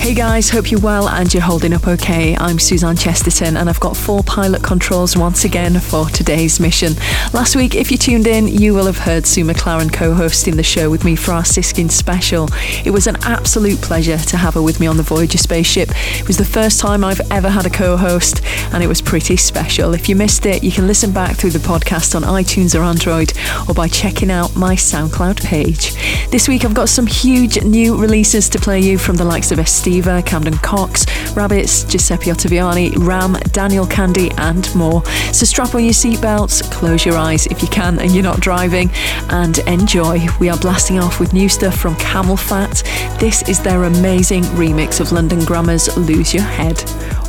Hey guys, hope you're well and you're holding up okay. I'm Suzanne Chesterton and I've got 4 pilot controls once again for today's mission. Last week, if you tuned in, you will have heard Sue McLaren co-hosting the show with me for our Siskin special. It was an absolute pleasure to have her with me on the Voyager spaceship. It was the first time I've ever had a co-host and it was pretty special. If you missed it, you can listen back through the podcast on iTunes or Android or by checking out my SoundCloud page. This week I've got some huge new releases to play you from the likes of Estiva, Camden Cox, Rabbits, Giuseppe Ottaviani, Ram, Daniel Candy and more. So strap on your seatbelts, close your eyes if you can and you're not driving, and enjoy. We are blasting off with new stuff from Camel Fat. This is their amazing remix of London Grammar's Lose Your Head.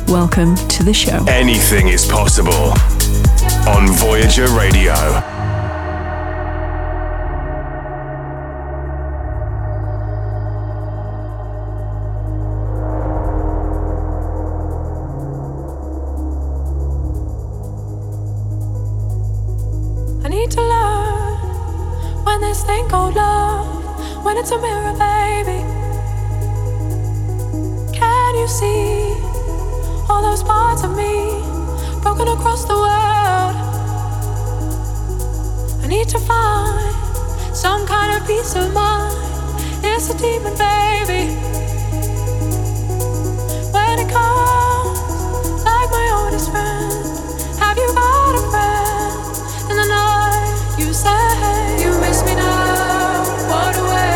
Welcome to the show. Anything is possible on Voyager Radio. I need to learn when this thing called love, when it's a mirror, baby. Can you see? All those parts of me broken across the world. I need to find some kind of peace of mind. It's a demon, baby. When it comes, like my oldest friend, have you got a friend? In the night, you say you miss me now. What a way.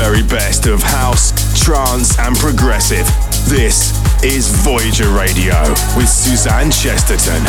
very best of house, trance and progressive. This is Voyager Radio with Suzanne Chesterton.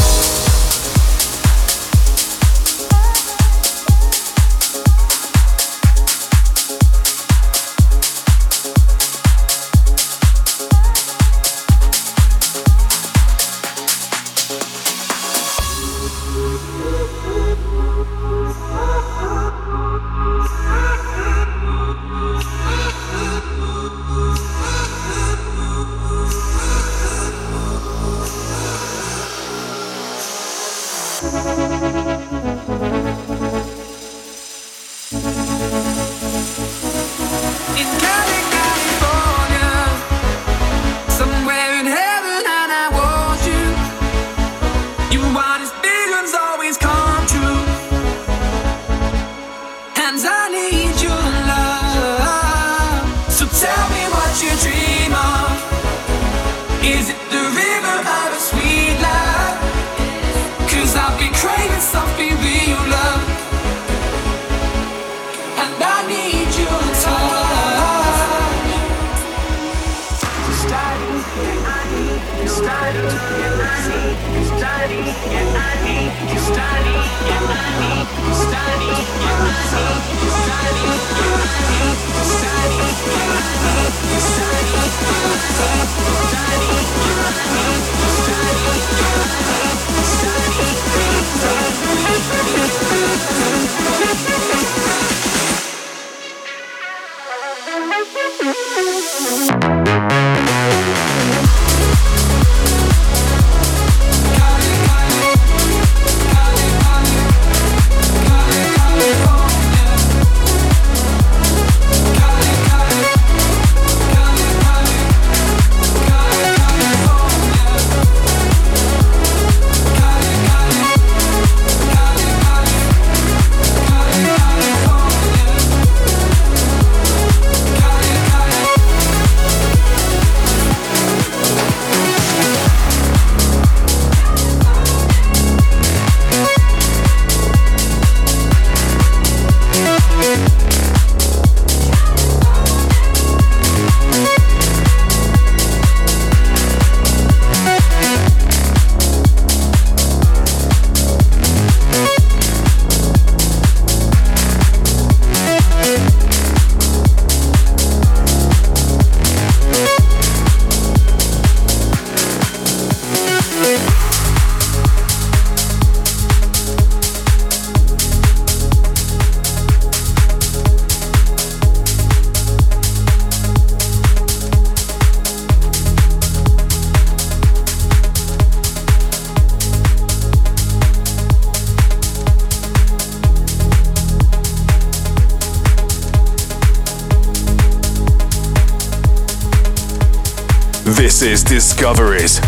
This is Discoveries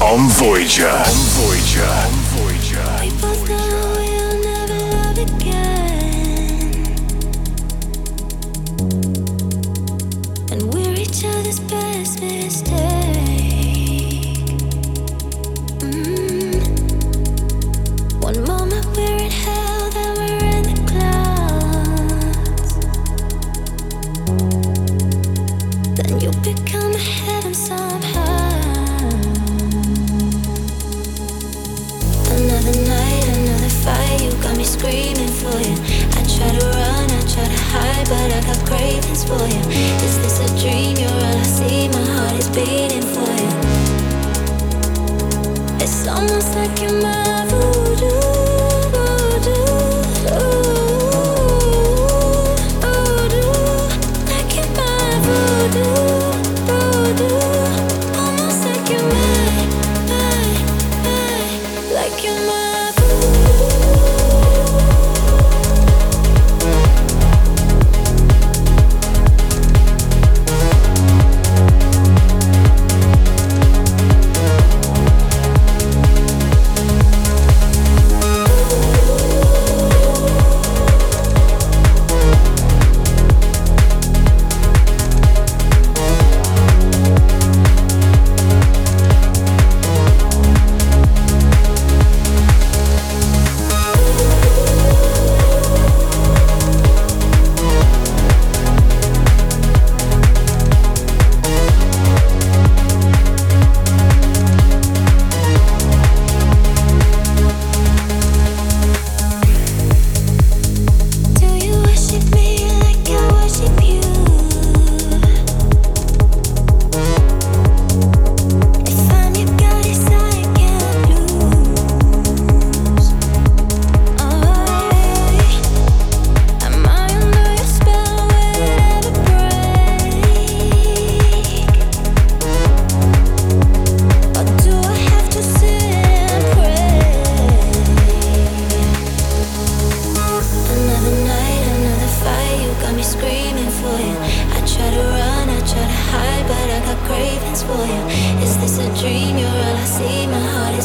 on Voyager. We both know we'll never love again, and we're each other's best mistake. One moment we're in hell, then we're in the clouds. Then you become a hell. Another night, another fight, you got me screaming for you. I try to run, I try to hide, but I got cravings for you. Is this a dream? You're all I see, my heart is beating for you. It's almost like you're my voodoo, voodoo, voodoo.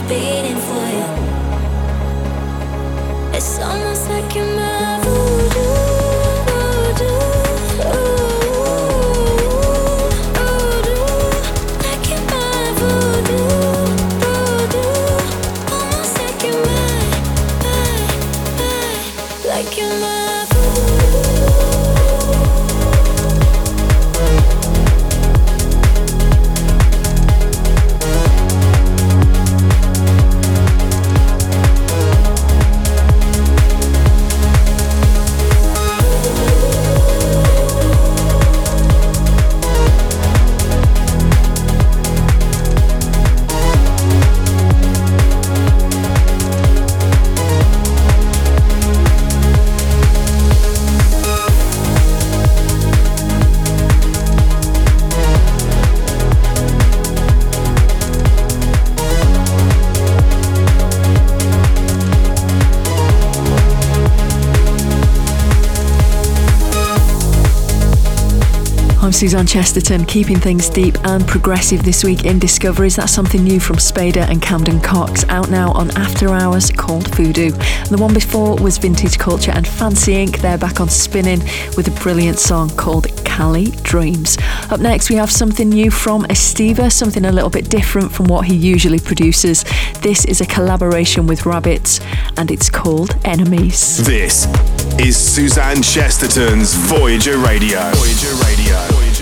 beating for you. It's almost like you're my voodoo. Suzanne Chesterton, keeping things deep and progressive this week in Discoveries. That's something new from Spader and Camden Cox, out now on After Hours, called Voodoo. And the one before was Vintage Culture and Fancy Ink. They're back on Spinning with a brilliant song called Cali Dreams. Up next we have something new from Estiva, something a little bit different from what he usually produces. This is a collaboration with Rabbits and it's called Enemies. This is Suzanne Chesterton's Voyager Radio. Voyager Radio.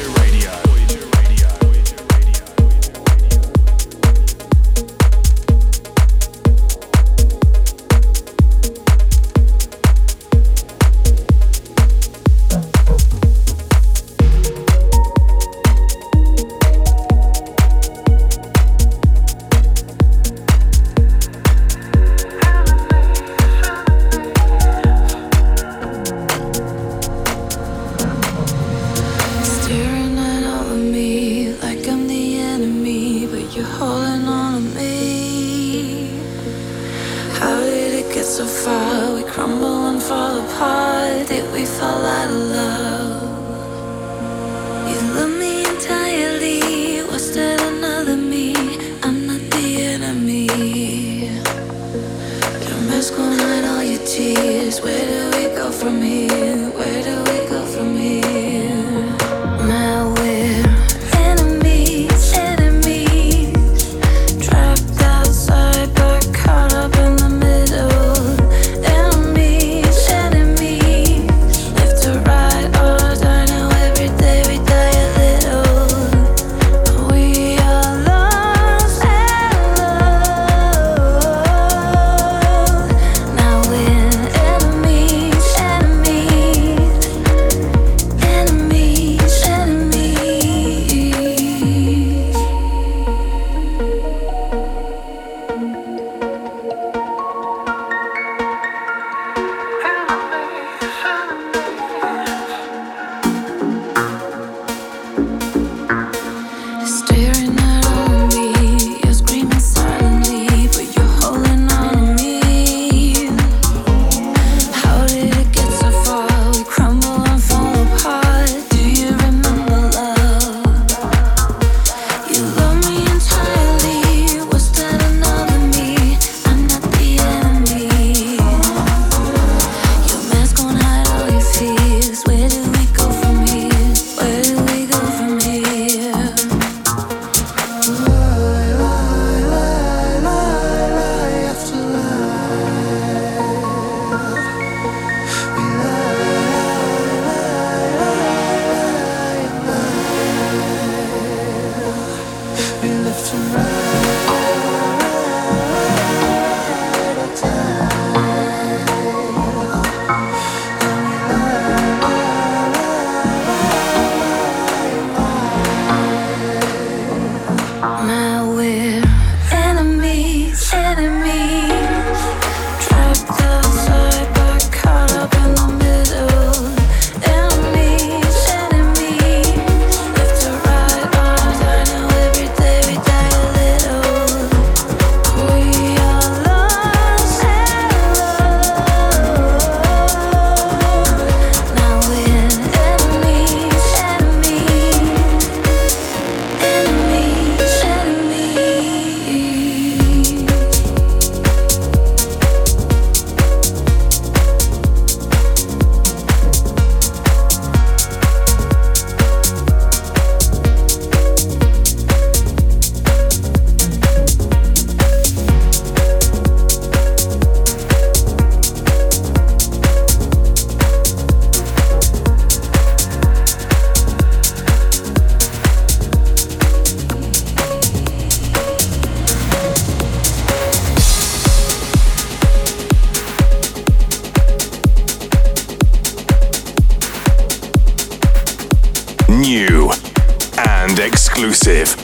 exclusive.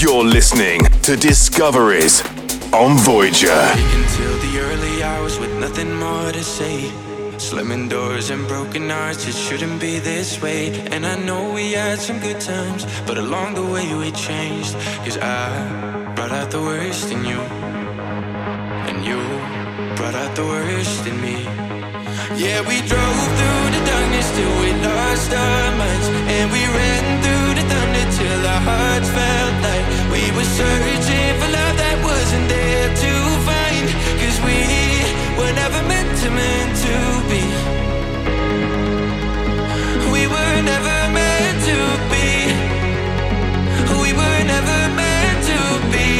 You're listening to Discoveries on Voyager. Until the early hours with nothing more to say. Slamming doors and broken hearts, it shouldn't be this way. And I know we had some good times, but along the way we changed. Cause I brought out the worst in you, and you brought out the worst in me. Yeah, we drove through the darkness till we lost our minds, and we ran through the thunder till our hearts felt light. We were searching for love that wasn't there to find, cause we were never meant to be. We were never meant to be. We were never meant to be.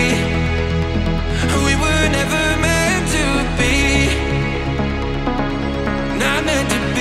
We were never meant to be. Not meant to be.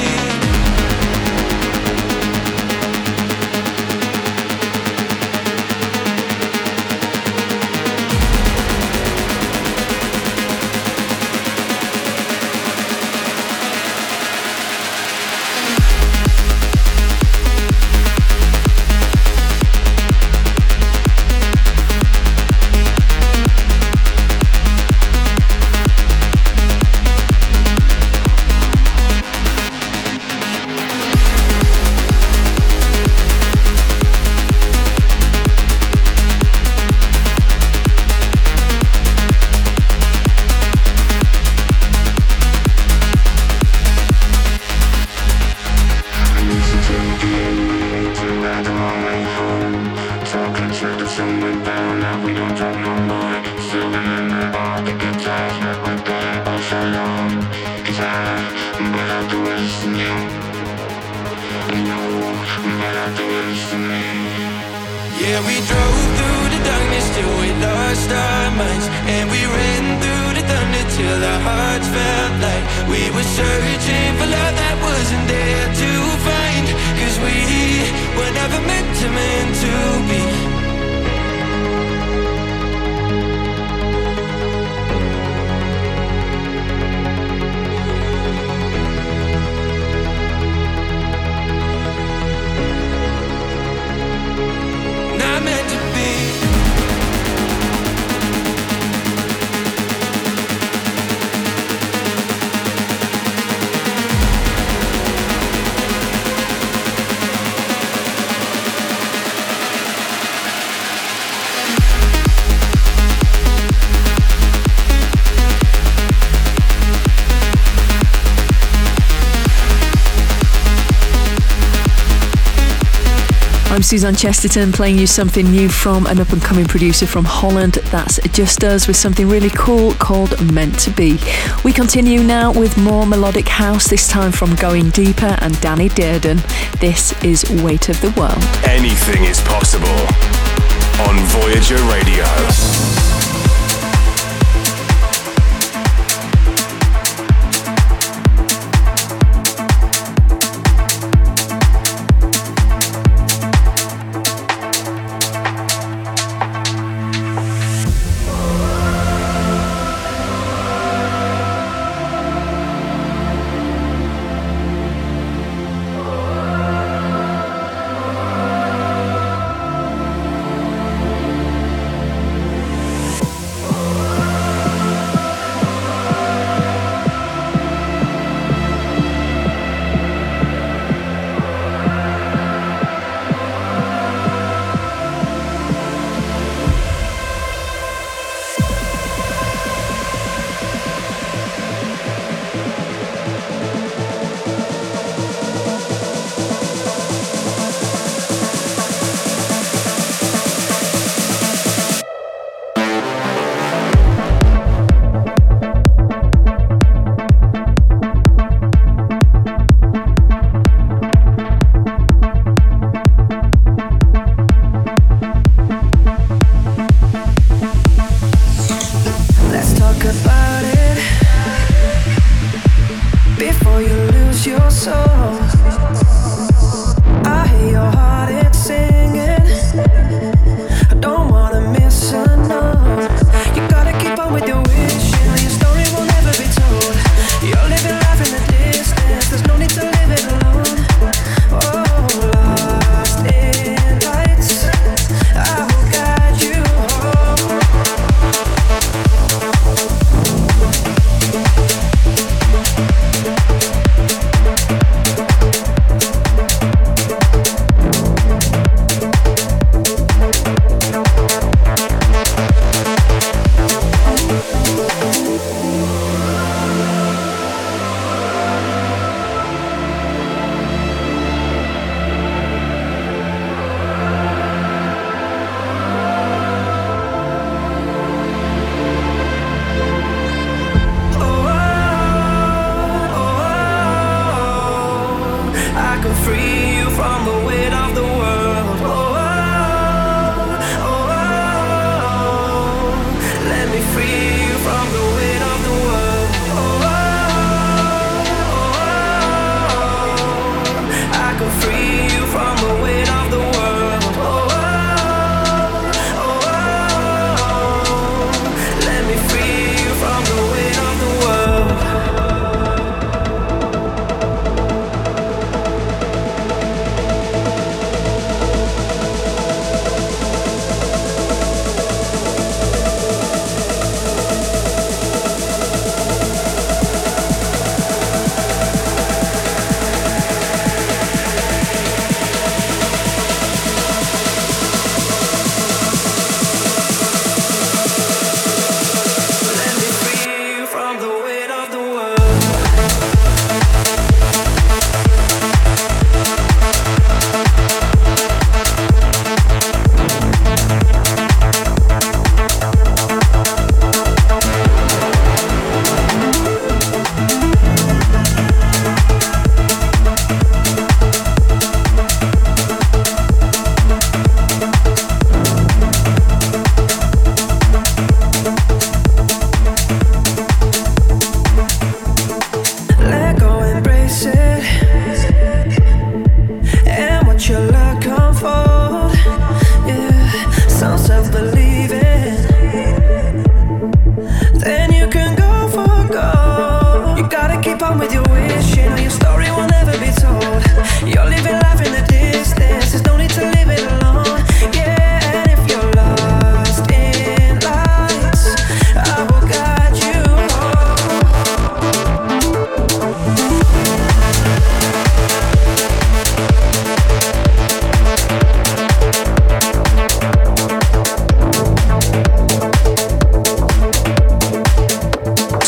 I'm Suzanne Chesterton, playing you something new from an up-and-coming producer from Holland. That's Just Us with something really cool called Meant to Be. We continue now with more melodic house, this time from Going Deeper and Danny Durden. This is Weight of the World. Anything is possible on Voyager Radio.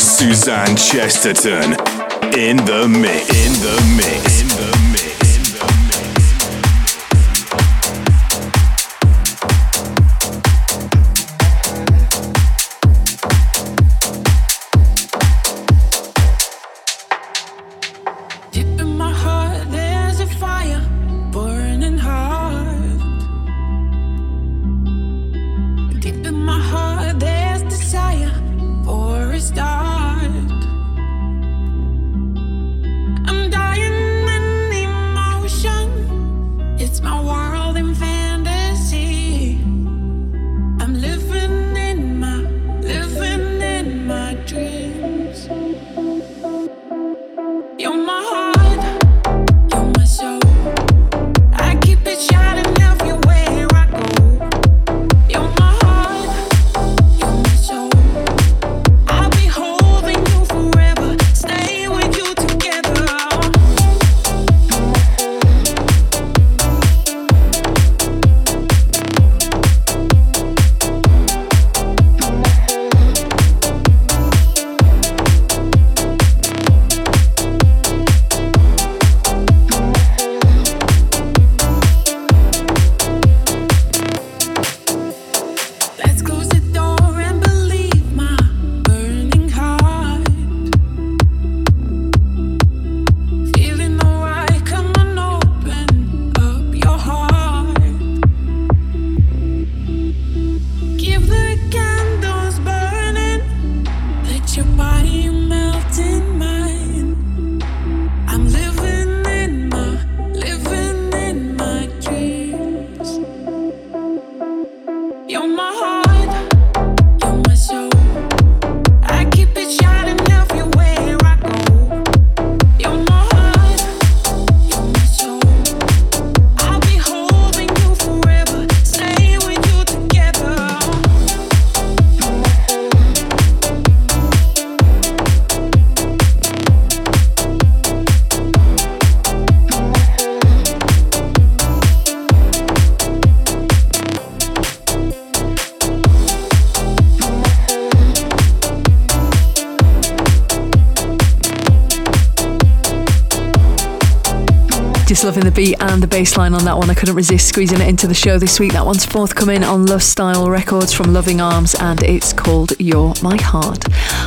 Suzanne Chesterton in the mix, in the mix, in the mix. Loving the beat and the bass line on that one. I couldn't resist squeezing it into the show this week. That one's forthcoming on Love Style Records from Loving Arms, and it's called You're My Heart.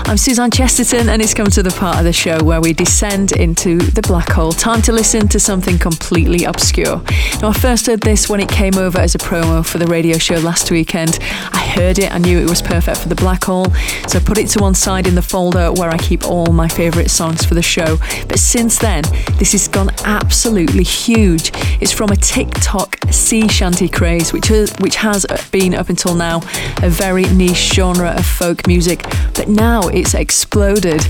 I'm Suzanne Chesterton, and it's come to the part of the show where we descend into the black hole. Time to listen to something completely obscure. Now, I first heard this when it came over as a promo for the radio show last weekend. I heard it, I knew it was perfect for the black hole, so I put it to one side in the folder where I keep all my favourite songs for the show. But since then, this has gone absolutely huge. It's from a TikTok sea shanty craze, which has been up until now a very niche genre of folk music, but now it's exploded.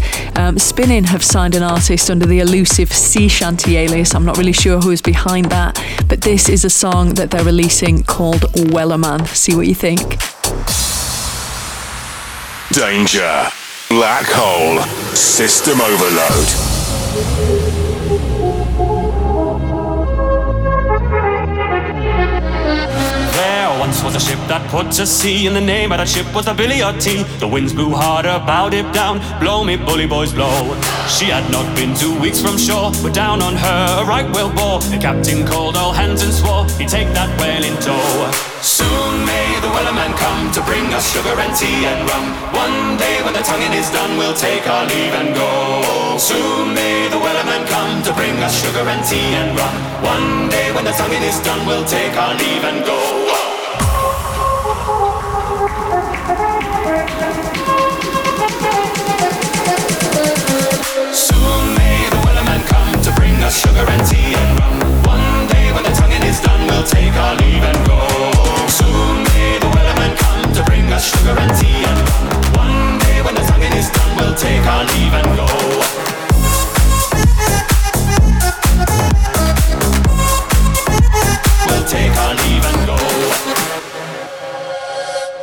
Spinning have signed an artist under the elusive sea shanty alias. I'm not really sure who is behind that, but this is a song that they're releasing called Wellerman. See what you think. Danger, black hole, system overload. Once was a ship that put to sea, and the name of that ship was the Billy O'Tea. The winds blew harder, bowed it down, blow me bully boys blow. She had not been 2 weeks from shore, but down on her a right whale bore. The captain called all hands and swore he'd take that whale in tow. Soon may the Wellerman come to bring us sugar and tea and rum. One day when the tonguing is done, we'll take our leave and go. Soon may the Wellerman come to bring us sugar and tea and rum. One day when the tonguing is done, we'll take our leave and go. Soon may the Wellerman come to bring us sugar and tea and rum. One day when the tonguing is done, we'll take our leave and go. Soon may the Wellerman come to bring us sugar and tea and rum. One day when the tonguing is done, we'll take our leave and go.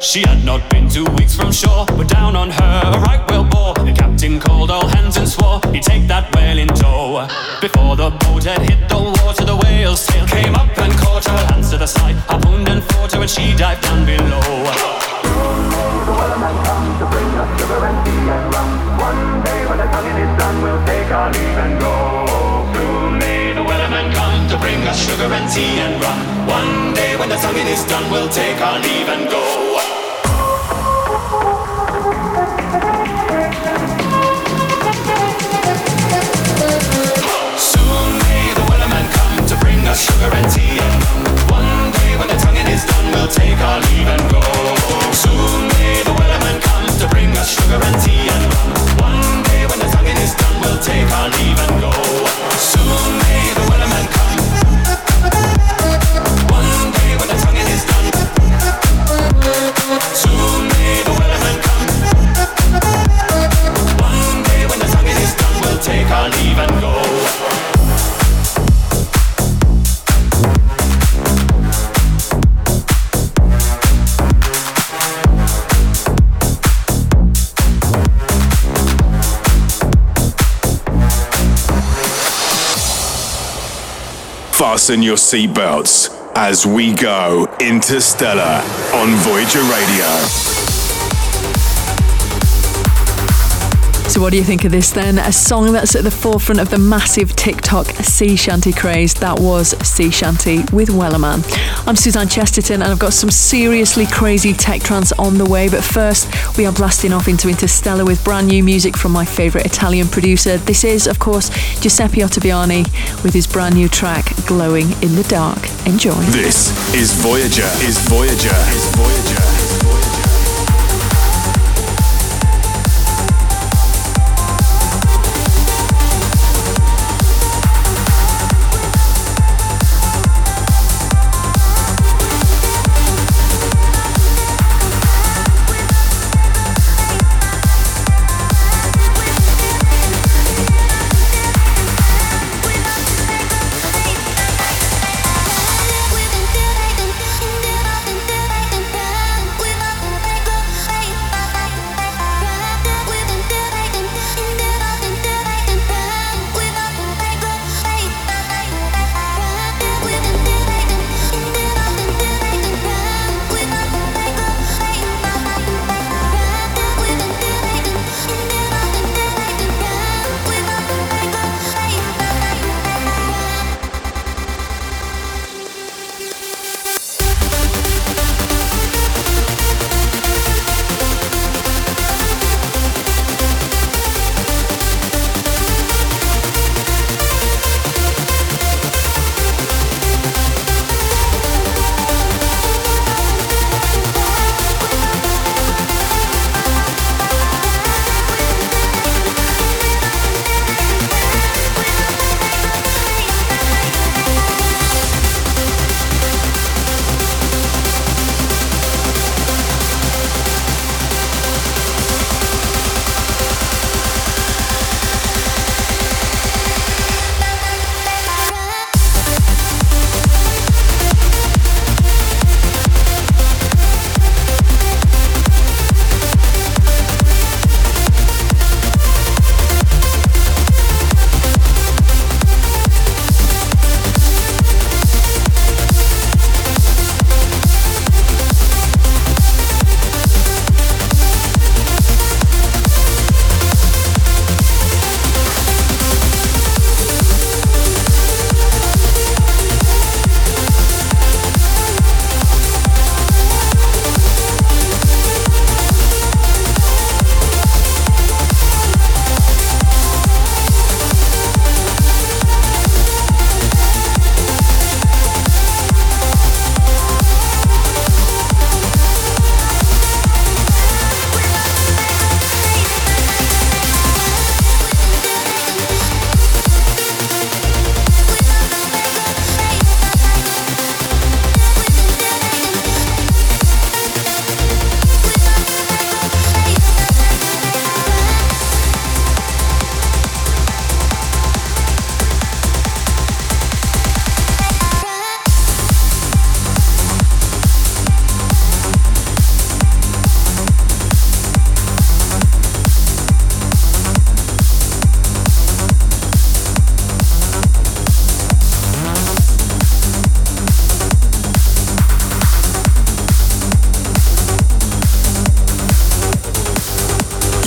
She had not been 2 weeks from shore, but down on her a right whale bore. The captain called all hands and swore he'd take that whale in tow. Before the boat had hit the water, the whale's tail came up and caught her. Hands to the side, harpooned and fought her, and she dived down below. Soon may the Wellerman come to bring us sugar and tea and rum. One day when the tonguing is done, we'll take our leave and go. Soon may the Wellerman come to bring us sugar and tea and rum. One day when the tonguing is done, we'll take our leave and go. Sugar and tea and rum. One day when the tonguing is done, we'll take our leave and go. Soon may the Wellerman come to bring us sugar and tea and rum. One day when the tonguing is done, we'll take our leave and go. Soon may the Wellerman come. One day when the tonguing is done. Soon may the Wellerman come. One day when the tonguing is done, we'll take our leave and go. Fasten your seatbelts as we go interstellar on Voyager Radio. So what do you think of this then? A song that's at the forefront of the massive TikTok sea shanty craze. That was Sea Shanty with Wellerman. I'm Suzanne Chesterton, and I've got some seriously crazy tech trance on the way, but first we are blasting off into Interstellar with brand new music from my favourite Italian producer. This is, of course, Giuseppe Ottaviani with his brand new track, Glowing in the Dark. Enjoy. This is Voyager, is Voyager, is Voyager, is Voyager.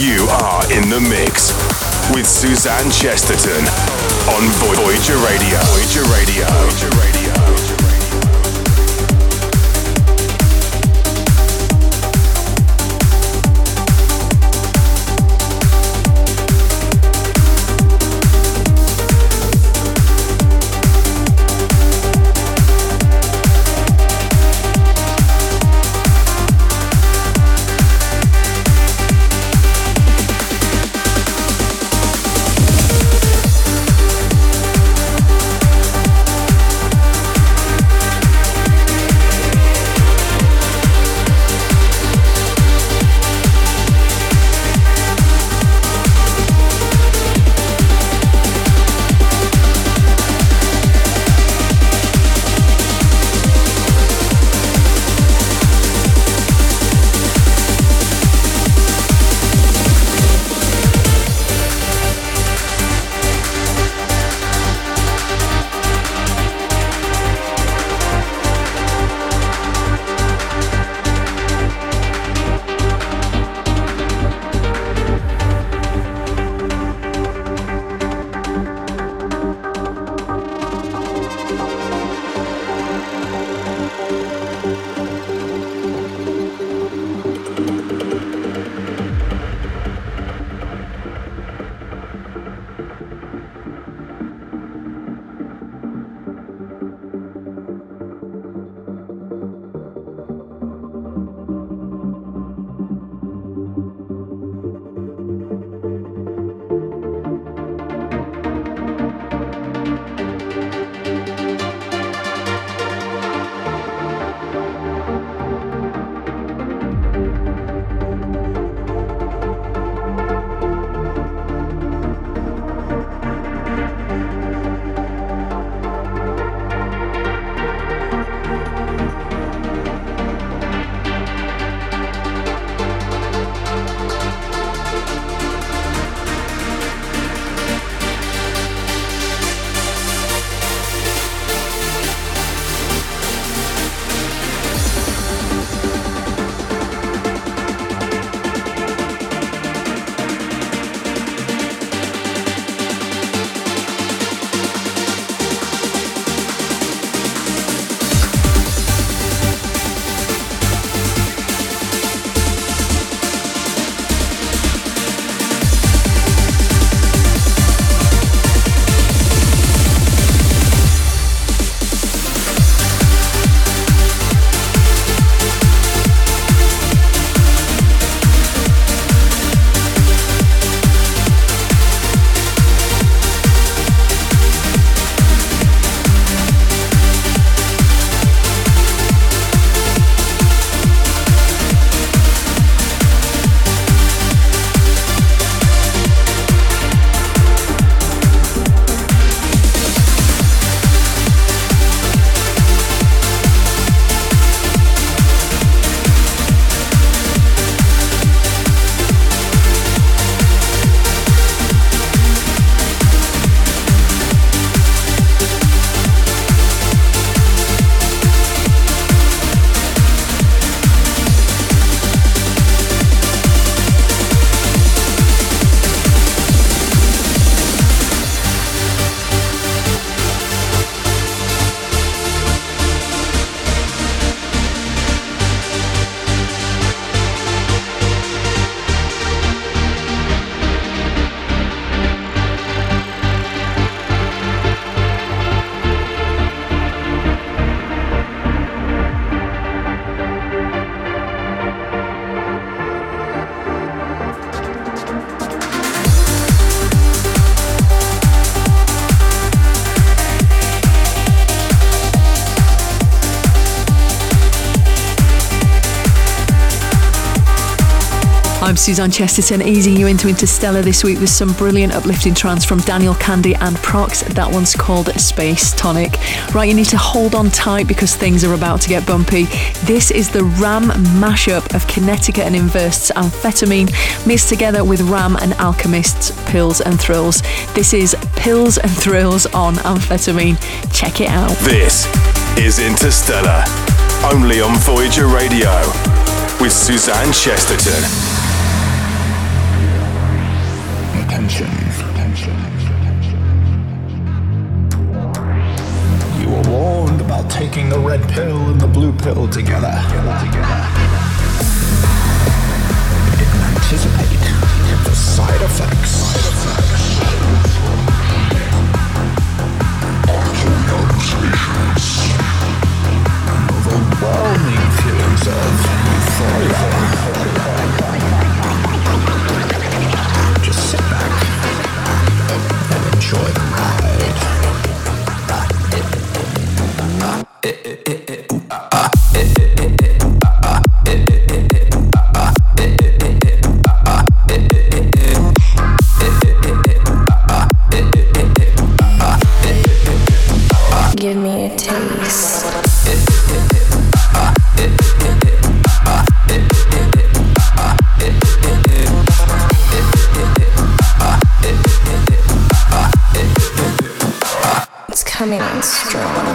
You are in the mix with Suzanne Chesterton on Voyager Radio. Voyager Radio. Voyager Radio. Voyager Radio. I'm Suzanne Chesterton, easing you into Interstellar this week with some brilliant uplifting trance from Daniel Candy and Prox. That one's called Space Tonic. Right, you need to hold on tight because things are about to get bumpy. This is the Ram mashup of Connecticut and Inverst's Amphetamine mixed together with Ram and Alchemist's Pills and Thrills. This is Pills and Thrills on Amphetamine. Check it out. This is Interstellar, only on Voyager Radio with Suzanne Chesterton. You were warned about taking the red pill and the blue pill together. Didn't anticipate the side effects. Awful conversations. Overwhelming feelings of euphoria. Just sit back and enjoy the ride. Give me a taste. Coming in strong.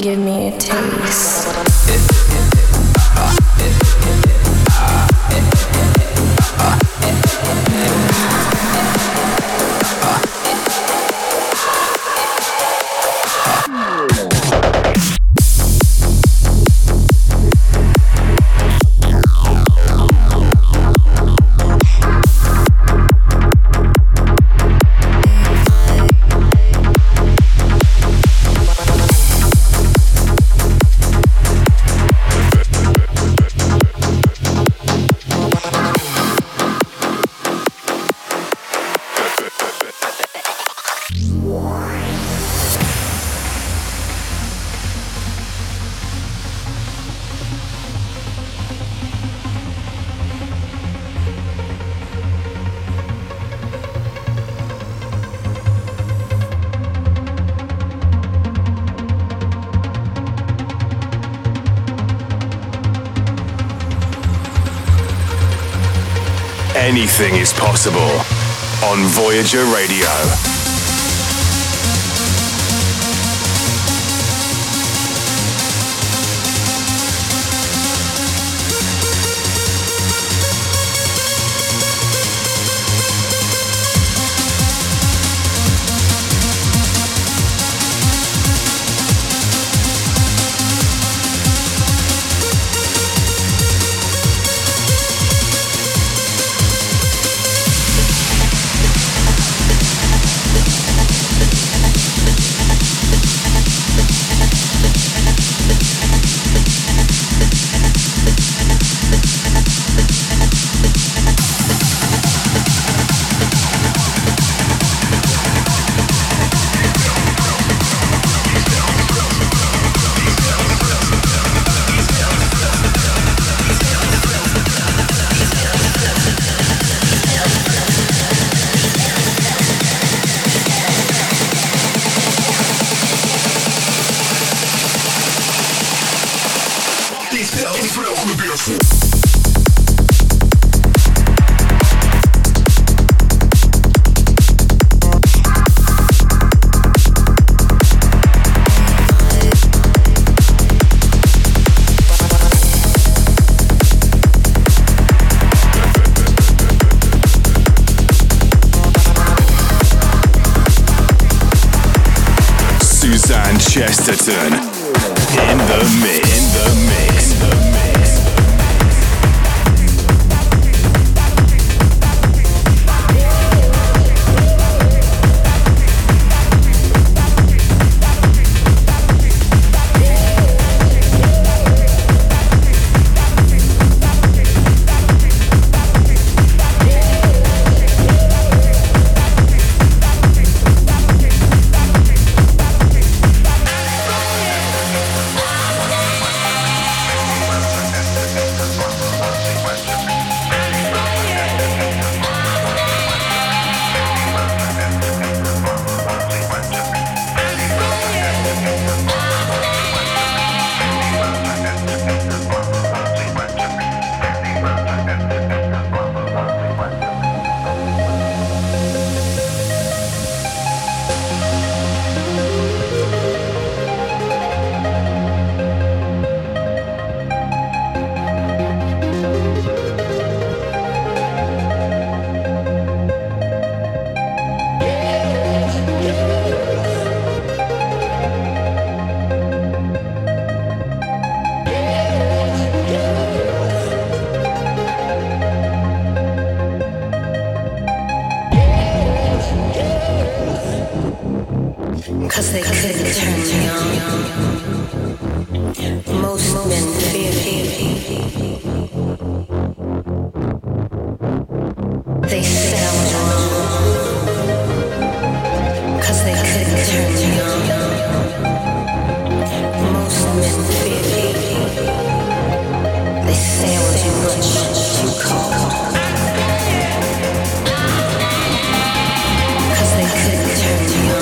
Give me a taste. Anything is possible on Voyager Radio. Chesterton in the mix. 'Cause they couldn't turn me on. Most men fear me. They said I was wrong. 'Cause they couldn't turn me on. Most men fear me. They say I was too much, too cold. 'Cause they couldn't turn me on.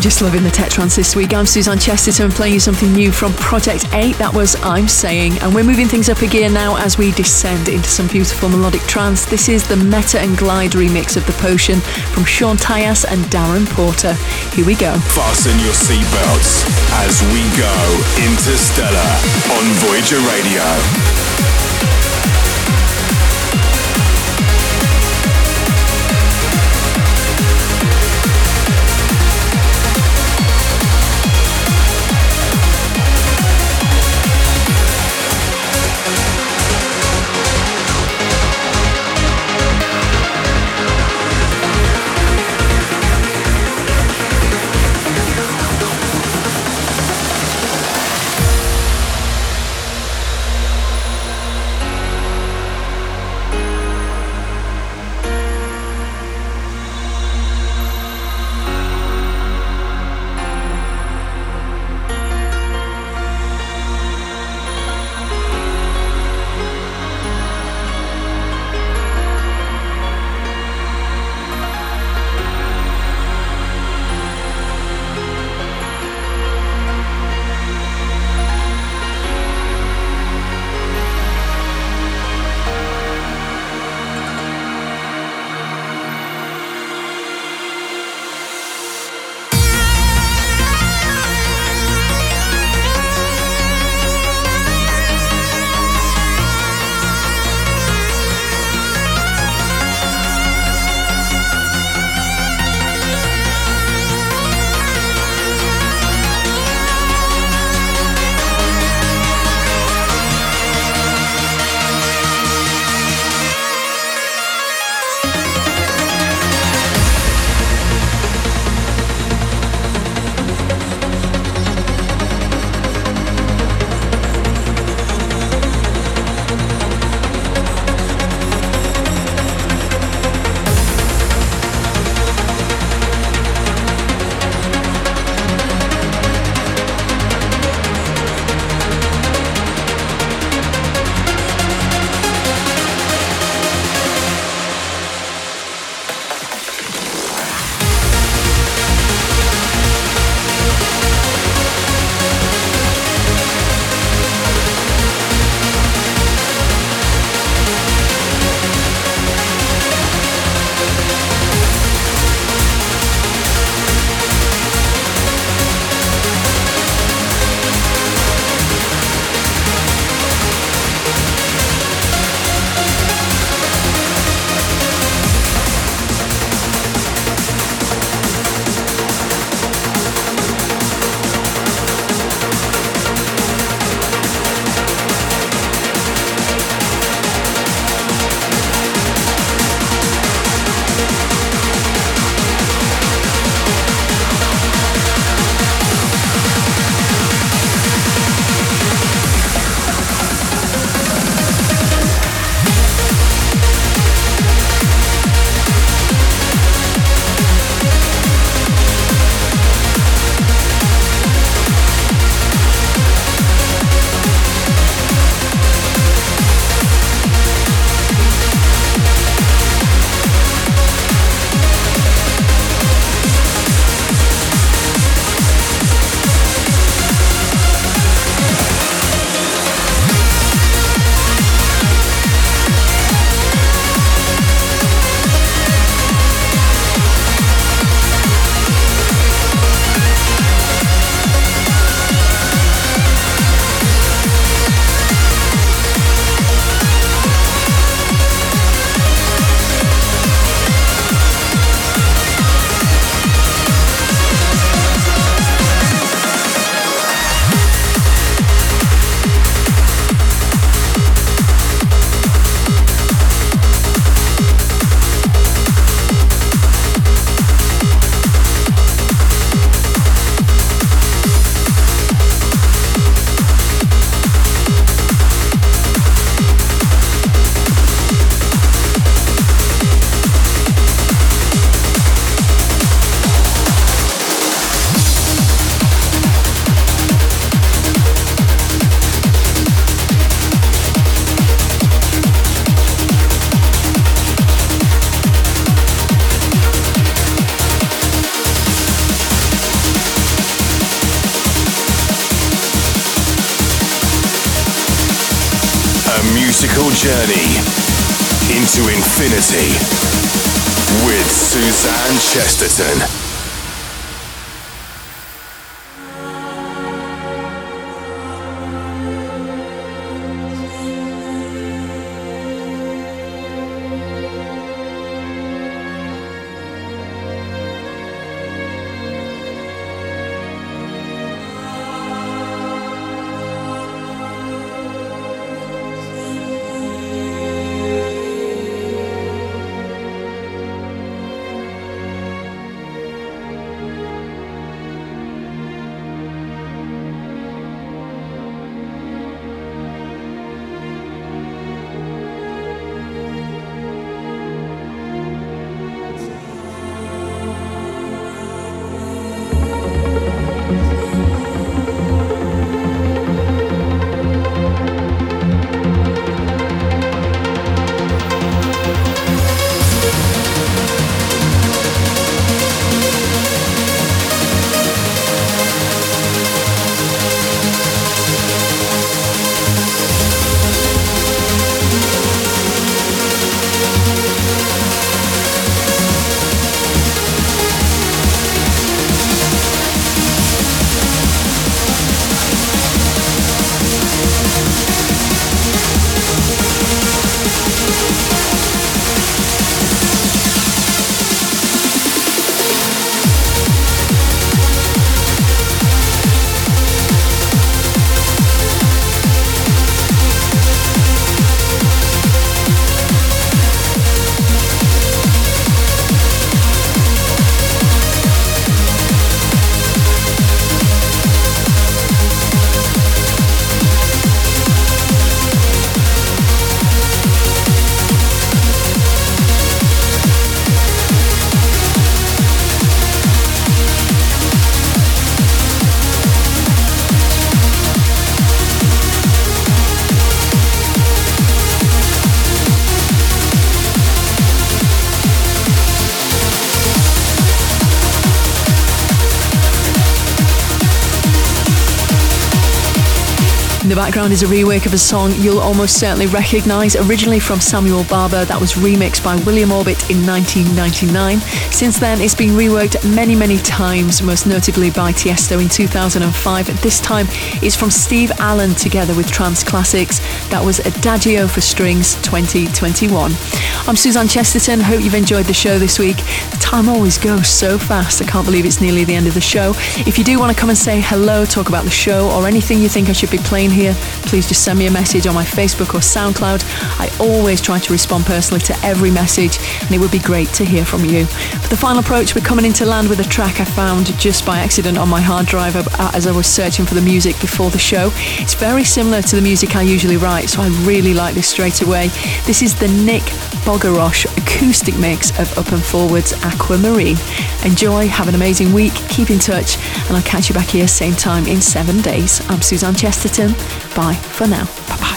Just loving the Tech Trance this week. I'm Suzanne Chesterton, playing you something new from Project 8. That was I'm Saying. And we're moving things up a gear now as we descend into some beautiful melodic trance. This is the Meta and Glide remix of The Potion from Sean Tyas and Darren Porter. Here we go. Fasten your seatbelts as we go interstellar on Voyager Radio. musical journey into infinity with Suzanne Chesterton. In the background is a rework of a song you'll almost certainly recognise, originally from Samuel Barber, that was remixed by William Orbit in 1999. Since then, it's been reworked many, many times, most notably by Tiesto in 2005. This time, it's from Steve Allen together with Trans Classics. That was Adagio for Strings 2021. I'm Suzanne Chesterton. Hope you've enjoyed the show this week. The time always goes so fast. I can't believe it's nearly the end of the show. If you do want to come and say hello, talk about the show, or anything you think I should be playing here, please just send me a message on my Facebook or SoundCloud. I always try to respond personally to every message, and it would be great to hear from you. For the final approach, we're coming into land with a track I found just by accident on my hard drive as I was searching for the music before the show. It's very similar to the music I usually write, so I really like this straight away. This is the Nick Bogarosh acoustic mix of Up and Forward's Aquamarine. Enjoy, have an amazing week, keep in touch, and I'll catch you back here same time in 7 days. I'm Suzanne Chesterton. Bye for now. Bye-bye.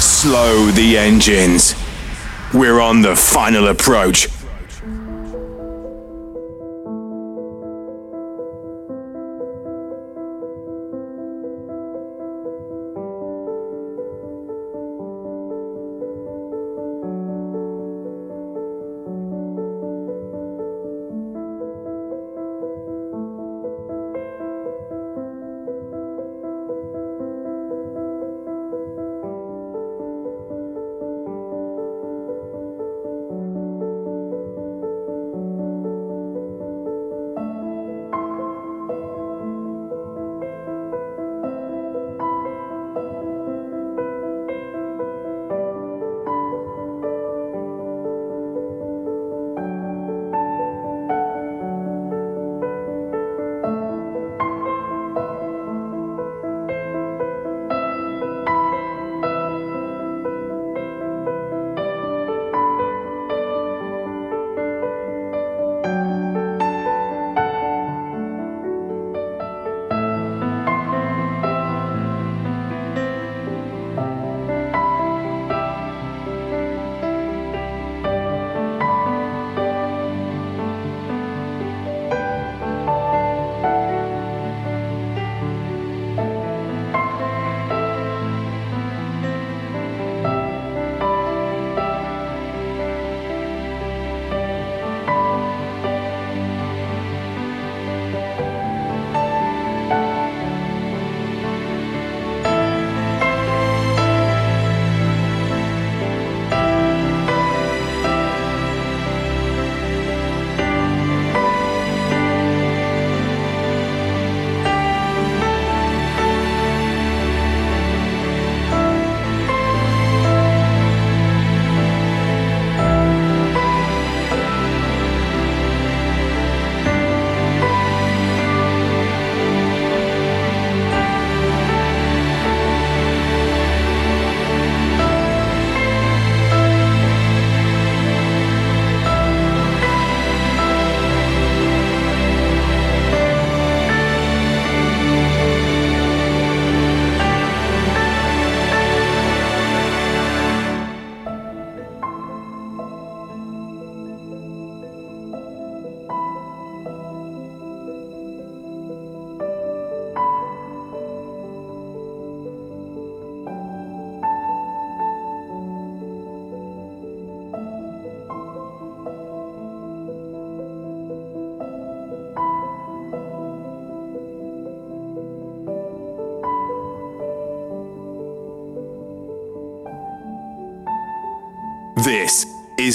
Slow the engines. We're on the final approach. This is